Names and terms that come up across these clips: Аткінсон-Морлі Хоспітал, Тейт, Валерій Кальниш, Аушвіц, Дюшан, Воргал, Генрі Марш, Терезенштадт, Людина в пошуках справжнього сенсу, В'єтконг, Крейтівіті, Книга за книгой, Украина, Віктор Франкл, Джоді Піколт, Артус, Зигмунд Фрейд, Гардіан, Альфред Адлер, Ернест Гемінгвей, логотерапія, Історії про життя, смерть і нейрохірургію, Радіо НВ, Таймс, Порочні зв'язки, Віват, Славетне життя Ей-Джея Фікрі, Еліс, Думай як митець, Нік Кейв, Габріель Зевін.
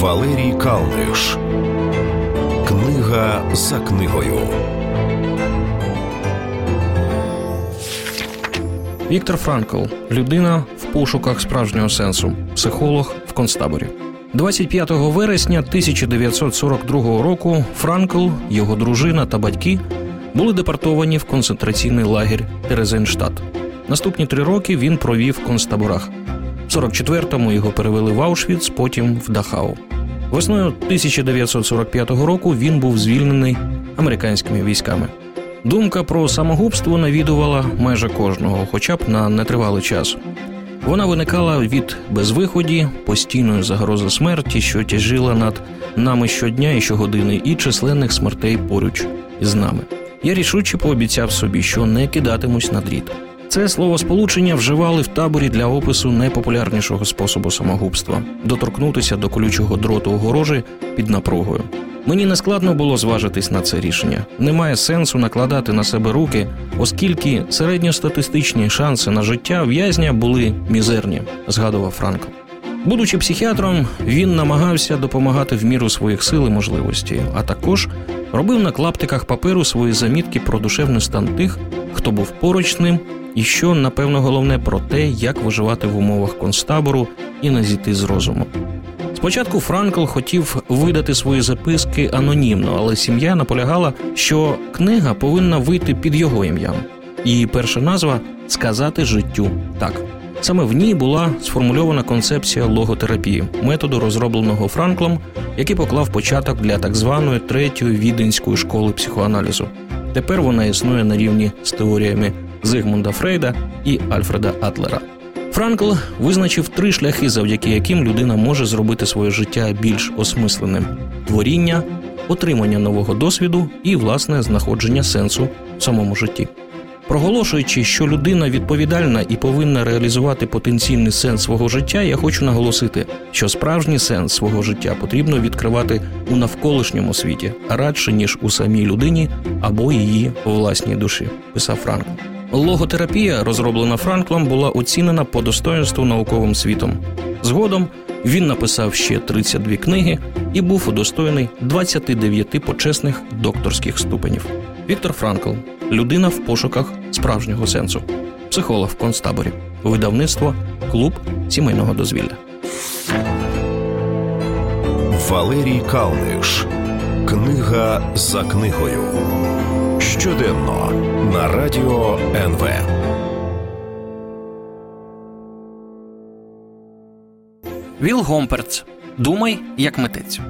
Валерій Кальниш. Книга за книгою. Віктор Франкл. Людина в пошуках справжнього сенсу. Психолог в концтаборі. 25 вересня 1942 року Франкл, його дружина та батьки були депортовані в концентраційний лагерь Терезенштадт. Наступні 3 роки він провів в концтаборах. В 44-му його перевели в Аушвіц, потім в Дахау. Весною 1945 року він був звільнений американськими військами. Думка про самогубство навідувала майже кожного, хоча б на нетривалий час. Вона виникала від безвиході, постійної загрози смерті, що тяжила над нами щодня і щогодини, і численних смертей поруч із нами. Я рішуче пообіцяв собі, що не кидатимусь на дріт. Це словосполучення вживали в таборі для опису найпопулярнішого способу самогубства – доторкнутися до колючого дроту огорожі під напругою. Мені нескладно було зважитись на це рішення. Немає сенсу накладати на себе руки, оскільки середньостатистичні шанси на життя в'язня були мізерні, згадував Франкл. Будучи психіатром, він намагався допомагати в міру своїх сил і можливостей, а також робив на клаптиках паперу свої замітки про душевний стан тих, хто був поруч з ним, і що, напевно, головне про те, як виживати в умовах концтабору і не зійти з розуму. Спочатку Франкл хотів видати свої записки анонімно, але сім'я наполягала, що книга повинна вийти під його ім'ям. Її перша назва – «Сказати життю так». Саме в ній була сформульована концепція логотерапії – методу, розробленого Франклом, який поклав початок для так званої третьої віденської школи психоаналізу. Тепер вона існує на рівні з теоріями Зигмунда Фрейда і Альфреда Адлера. Франкл визначив 3 шляхи, завдяки яким людина може зробити своє життя більш осмисленим – творіння, отримання нового досвіду і, власне, знаходження сенсу в самому житті. Проголошуючи, що людина відповідальна і повинна реалізувати потенційний сенс свого життя, я хочу наголосити, що справжній сенс свого життя потрібно відкривати у навколишньому світі, радше, ніж у самій людині або її власній душі, писав Франкл. Логотерапія, розроблена Франклом, була оцінена по достоинству науковим світом. Згодом він написав ще 32 книги і був удостоєний 29 почесних докторських ступенів. Віктор Франкл. Людина в пошуках справжнього сенсу. Психолог в концтаборі. Видавництво «Клуб сімейного дозвілля». Валерій Кальниш. Книга за книгою. Щоденно на Радіо НВ. Вілл Гомперц. Думай як митець.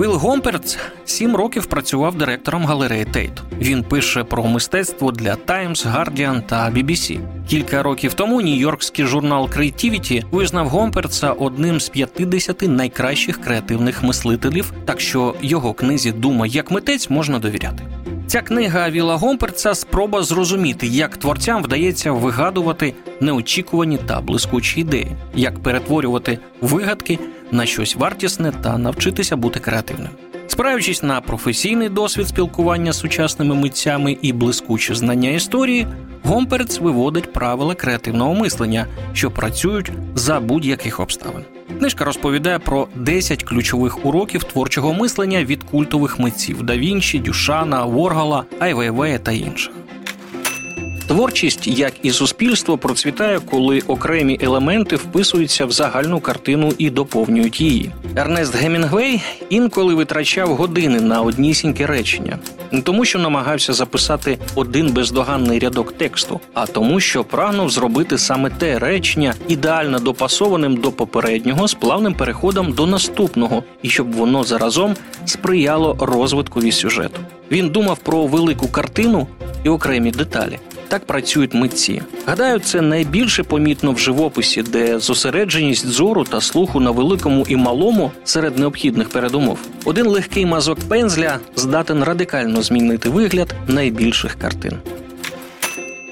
Вілл Гомперц 7 років працював директором галереї Тейт. Він пише про мистецтво для Таймс, Гардіан та Бі-Бі-Сі. Кілька років тому нью-йоркський журнал «Крейтівіті» визнав Гомперца одним з 50 найкращих креативних мислителів, так що його книзі «Думай як митець» можна довіряти. Ця книга Вілла Гомперца – спроба зрозуміти, як творцям вдається вигадувати неочікувані та блискучі ідеї, як перетворювати вигадки на щось вартісне та навчитися бути креативним. Спираючись на професійний досвід спілкування з сучасними митцями і блискуче знання історії, Гомперц виводить правила креативного мислення, що працюють за будь-яких обставин. Книжка розповідає про 10 ключових уроків творчого мислення від культових митців – Давінчі, Дюшана, Воргала, Айвейвея та інших. Творчість, як і суспільство, процвітає, коли окремі елементи вписуються в загальну картину і доповнюють її. Ернест Гемінгвей інколи витрачав години на однісіньке речення. Не тому, що намагався записати один бездоганний рядок тексту, а тому, що прагнув зробити саме те речення ідеально допасованим до попереднього з плавним переходом до наступного, і щоб воно заразом сприяло розвиткові сюжету. Він думав про велику картину і окремі деталі. Так працюють митці. Гадаю, це найбільше помітно в живописі, де зосередженість зору та слуху на великому і малому серед необхідних передумов. Один легкий мазок пензля здатен радикально змінити вигляд найбільших картин.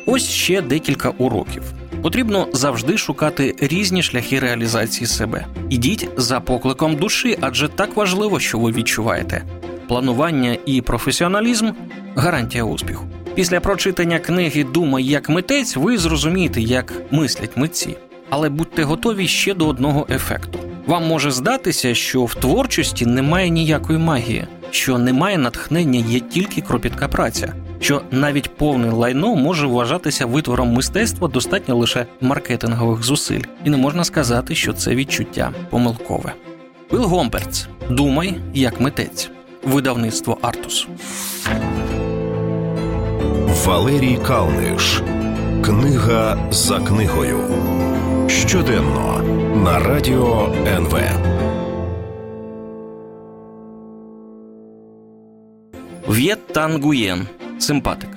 Ось ще декілька уроків. Потрібно завжди шукати різні шляхи реалізації себе. Ідіть за покликом душі, адже так важливо, що ви відчуваєте. Планування і професіоналізм – гарантія успіху. Після прочитання книги «Думай як митець» ви зрозумієте, як мислять митці. Але будьте готові ще до одного ефекту. Вам може здатися, що в творчості немає ніякої магії, що немає натхнення, є тільки кропітка праця, що навіть повне лайно може вважатися витвором мистецтва, достатньо лише маркетингових зусиль. І не можна сказати, що це відчуття помилкове. Вілл Гомперц. «Думай як митець». Видавництво «Артус». Валерій Кальниш. Книга за книгою. Щоденно на Радіо НВ. В'єт Тан Нгуєн. Симпатик.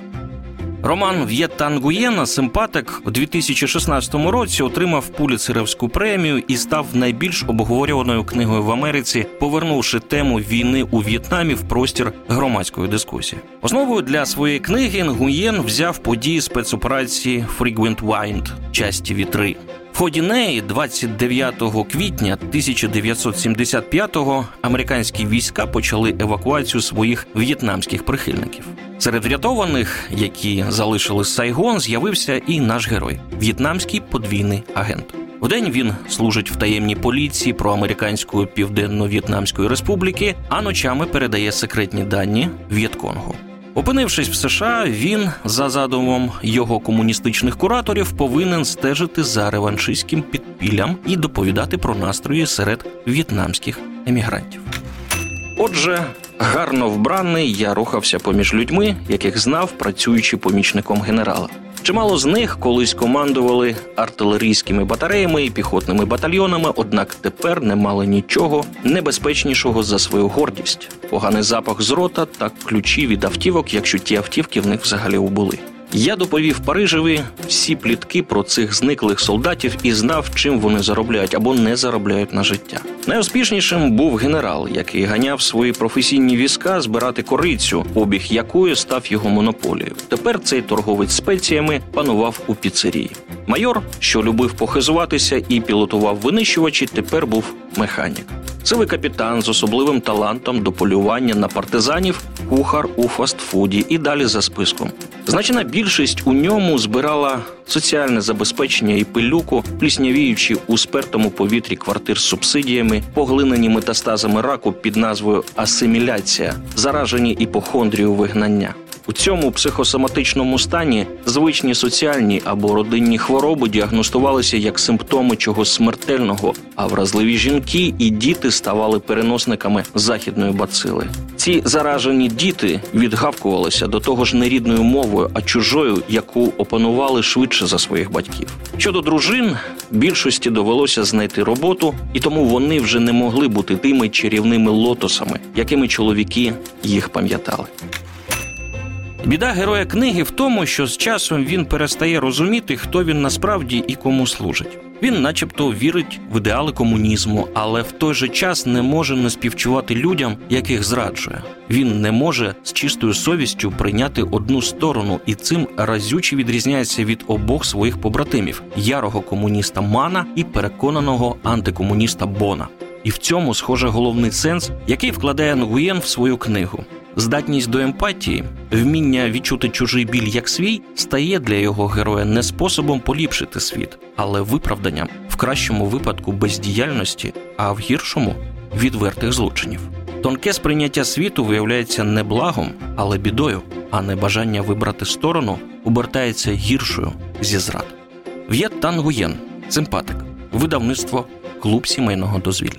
Роман В'єт Тан Нгуєна «Симпатик» у 2016 році отримав Пулітцеровську премію і став найбільш обговорюваною книгою в Америці, повернувши тему війни у В'єтнамі в простір громадської дискусії. Основою для своєї книги Нгуєн взяв події спецоперації «Frequent Wind» – «Часті вітри». В ході неї 29 квітня 1975-го американські війська почали евакуацію своїх в'єтнамських прихильників. Серед врятованих, які залишили Сайгон, з'явився і наш герой – в'єтнамський подвійний агент. Вдень він служить в таємній поліції проамериканської Південно-В'єтнамської республіки, а ночами передає секретні дані В'єтконгу. Опинившись в США, він, за задумом його комуністичних кураторів, повинен стежити за реваншистським підпіллям і доповідати про настрої серед в'єтнамських емігрантів. Отже, гарно вбраний, я рухався поміж людьми, яких знав, працюючи помічником генерала. Чимало з них колись командували артилерійськими батареями і піхотними батальйонами, однак тепер не мали нічого небезпечнішого за свою гордість. Поганий запах з рота та ключі від автівок, якщо ті автівки в них взагалі були. Я доповів Парижеві всі плітки про цих зниклих солдатів і знав, чим вони заробляють або не заробляють на життя. Найуспішнішим був генерал, який ганяв свої професійні візка збирати корицю, обіг якої став його монополією. Тепер цей торговець спеціями панував у піцерії. Майор, що любив похизуватися і пілотував винищувачі, тепер був механік. Сивий капітан з особливим талантом до полювання на партизанів, кухар у фастфуді і далі за списком. Значна більшість у ньому збирала соціальне забезпечення і пилюку, пліснявіючи у спертому повітрі квартир з субсидіями, поглинені метастазами раку під назвою асиміляція, заражені іпохондрією вигнання. У цьому психосоматичному стані звичні соціальні або родинні хвороби діагностувалися як симптоми чогось смертельного, а вразливі жінки і діти ставали переносниками західної бацили. Ці заражені діти відгавкувалися до того ж нерідною мовою, а чужою, яку опанували швидше за своїх батьків. Щодо дружин, більшості довелося знайти роботу, і тому вони вже не могли бути тими чарівними лотосами, якими чоловіки їх пам'ятали. Біда героя книги в тому, що з часом він перестає розуміти, хто він насправді і кому служить. Він начебто вірить в ідеали комунізму, але в той же час не може не співчувати людям, яких зраджує. Він не може з чистою совістю прийняти одну сторону, і цим разюче відрізняється від обох своїх побратимів – ярого комуніста Мана і переконаного антикомуніста Бона. І в цьому, схоже, головний сенс, який вкладає Нгуєн в свою книгу. Здатність до емпатії, вміння відчути чужий біль як свій, стає для його героя не способом поліпшити світ, але виправданням, в кращому випадку бездіяльності, а в гіршому – відвертих злочинів. Тонке сприйняття світу виявляється не благом, але бідою, а небажання вибрати сторону обертається гіршою зі зрад. В'єт Тан Нгуєн. Симпатик. Видавництво «Клуб сімейного дозвілля».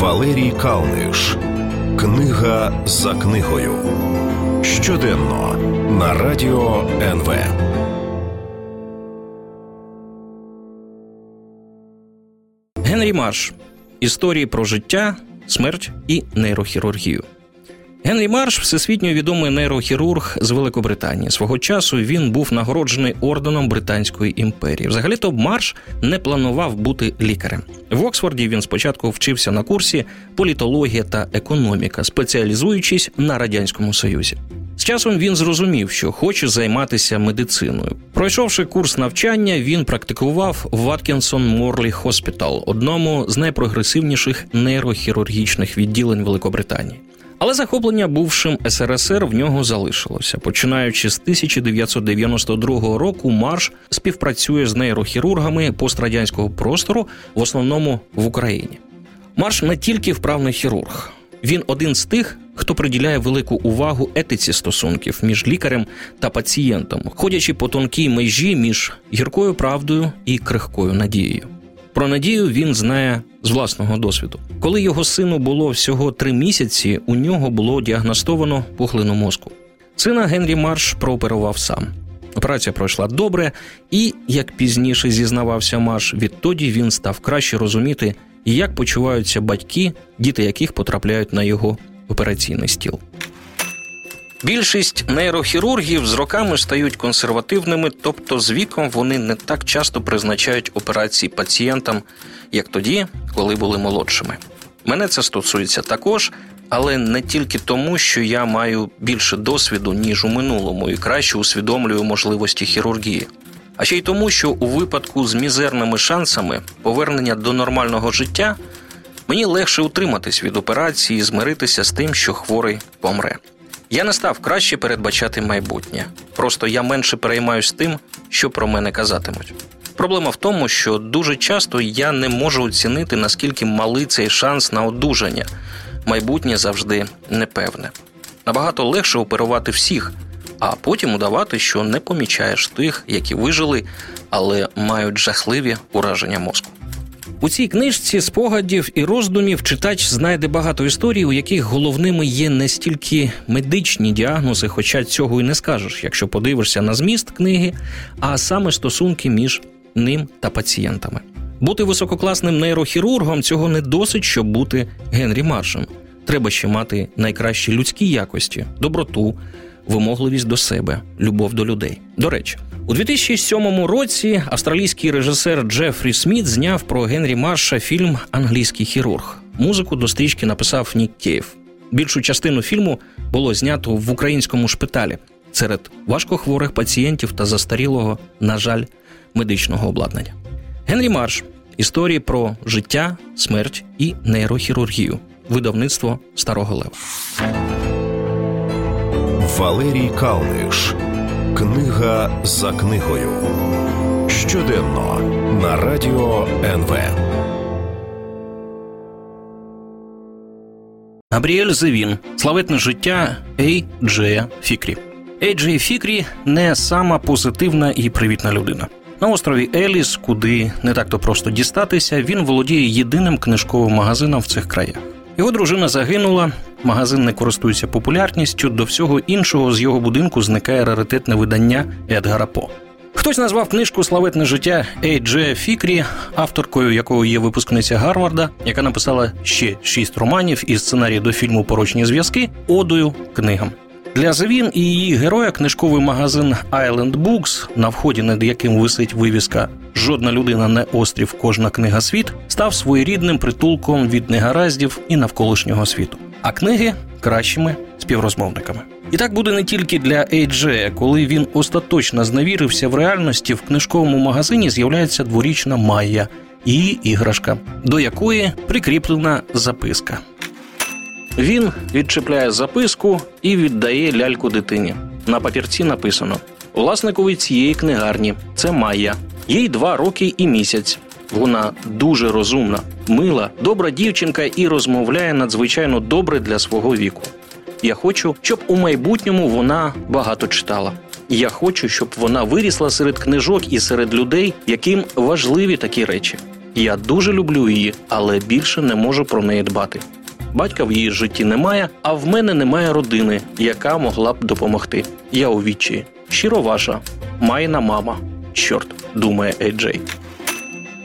Валерій Кальниш. Книга за книгою. Щоденно на Радіо НВ. Генрі Марш. Історії про життя, смерть і нейрохірургію. Генрі Марш – всесвітньо відомий нейрохірург з Великобританії. Свого часу він був нагороджений орденом Британської імперії. Взагалі-то Марш не планував бути лікарем. В Оксфорді він спочатку вчився на курсі «Політологія та економіка», спеціалізуючись на Радянському Союзі. З часом він зрозумів, що хоче займатися медициною. Пройшовши курс навчання, він практикував в Аткінсон-Морлі Хоспітал, одному з найпрогресивніших нейрохірургічних відділень Великобританії. Але захоплення бувшим СРСР в нього залишилося. Починаючи з 1992 року, Марш співпрацює з нейрохірургами пострадянського простору, в основному в Україні. Марш не тільки вправний хірург. Він один з тих, хто приділяє велику увагу етиці стосунків між лікарем та пацієнтом, ходячи по тонкій межі між гіркою правдою і крихкою надією. Про надію він знає з власного досвіду. Коли його сину було всього 3 місяці, у нього було діагностовано пухлину мозку. Сина Генрі Марш прооперував сам. Операція пройшла добре, і, як пізніше зізнавався Марш, відтоді він став краще розуміти, як почуваються батьки, діти яких потрапляють на його операційний стіл. Більшість нейрохірургів з роками стають консервативними, тобто з віком вони не так часто призначають операції пацієнтам, як тоді, коли були молодшими. Мене це стосується також, але не тільки тому, що я маю більше досвіду, ніж у минулому, і краще усвідомлюю можливості хірургії. А ще й тому, що у випадку з мізерними шансами повернення до нормального життя мені легше утриматись від операції і змиритися з тим, що хворий помре. Я не став краще передбачати майбутнє. Просто я менше переймаюсь тим, що про мене казатимуть. Проблема в тому, що дуже часто я не можу оцінити, наскільки малий цей шанс на одужання. Майбутнє завжди непевне. Набагато легше оперувати всіх, а потім удавати, що не помічаєш тих, які вижили, але мають жахливі ураження мозку. У цій книжці спогадів і роздумів читач знайде багато історій, у яких головними є не стільки медичні діагнози, хоча цього і не скажеш, якщо подивишся на зміст книги, а саме стосунки між ним та пацієнтами. Бути висококласним нейрохірургом – цього не досить, щоб бути Генрі Маршем. Треба ще мати найкращі людські якості, доброту, вимогливість до себе, любов до людей. До речі, у 2007 році австралійський режисер Джефрі Сміт зняв про Генрі Марша фільм «Англійський хірург». Музику до стрічки написав Нік Кейв. Більшу частину фільму було знято в українському шпиталі серед важкохворих пацієнтів та застарілого, на жаль, медичного обладнання. Генрі Марш. Історії про життя, смерть і нейрохірургію. Видавництво Старого Лева. Валерій Кальниш. Книга за книгою. Щоденно на Радіо НВ. Габріель Зевін. Славетне життя Ей-Джея Фікрі. Ей-Джей Фікрі не сама позитивна і привітна людина. На острові Еліс, куди не так-то просто дістатися, він володіє єдиним книжковим магазином в цих краях. Його дружина загинула, магазин не користується популярністю, до всього іншого з його будинку зникає раритетне видання Едгара По. Хтось назвав книжку «Славетне життя Ей-Джея Фікрі», авторкою якої є випускниця Гарварда, яка написала ще 6 романів і сценарій до фільму «Порочні зв'язки», одою книгам. Для Зевін і її героя книжковий магазин Island Books, на вході над яким висить вивіска «Жодна людина не острів, кожна книга світ», став своєрідним притулком від негараздів і навколишнього світу. А книги – кращими співрозмовниками. І так буде не тільки для Ей-Джея. Коли він остаточно зневірився в реальності, в книжковому магазині з'являється 2-річна Майя, її іграшка, до якої прикріплена записка. Він відчіпляє записку і віддає ляльку дитині. На папірці написано: «Власникові цієї книгарні. Це Майя. Їй 2 роки і місяць. Вона дуже розумна, мила, добра дівчинка і розмовляє надзвичайно добре для свого віку. Я хочу, щоб у майбутньому вона багато читала. Я хочу, щоб вона вирісла серед книжок і серед людей, яким важливі такі речі. Я дуже люблю її, але більше не можу про неї дбати. Батька в її житті немає, а в мене немає родини, яка могла б допомогти. Я у відчаї. Щиро ваша. Майна мама. Чорт», думає Ей-Джей.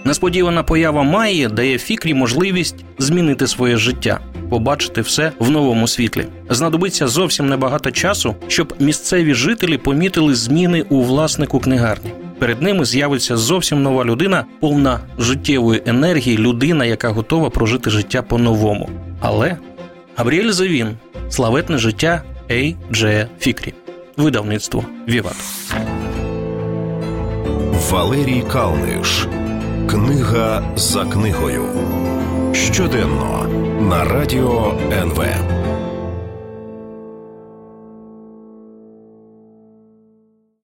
Несподівана поява Майї дає Фікрі можливість змінити своє життя, побачити все в новому світлі. Знадобиться зовсім небагато часу, щоб місцеві жителі помітили зміни у власнику книгарні. Перед ними з'явиться зовсім нова людина, повна життєвої енергії, людина, яка готова прожити життя по-новому. Але Габріель Зевін. Славетне життя Ей-Джея Фікрі. Видавництво Віват. Валерій Кальниш. Книга за книгою. Щоденно на Радіо НВ.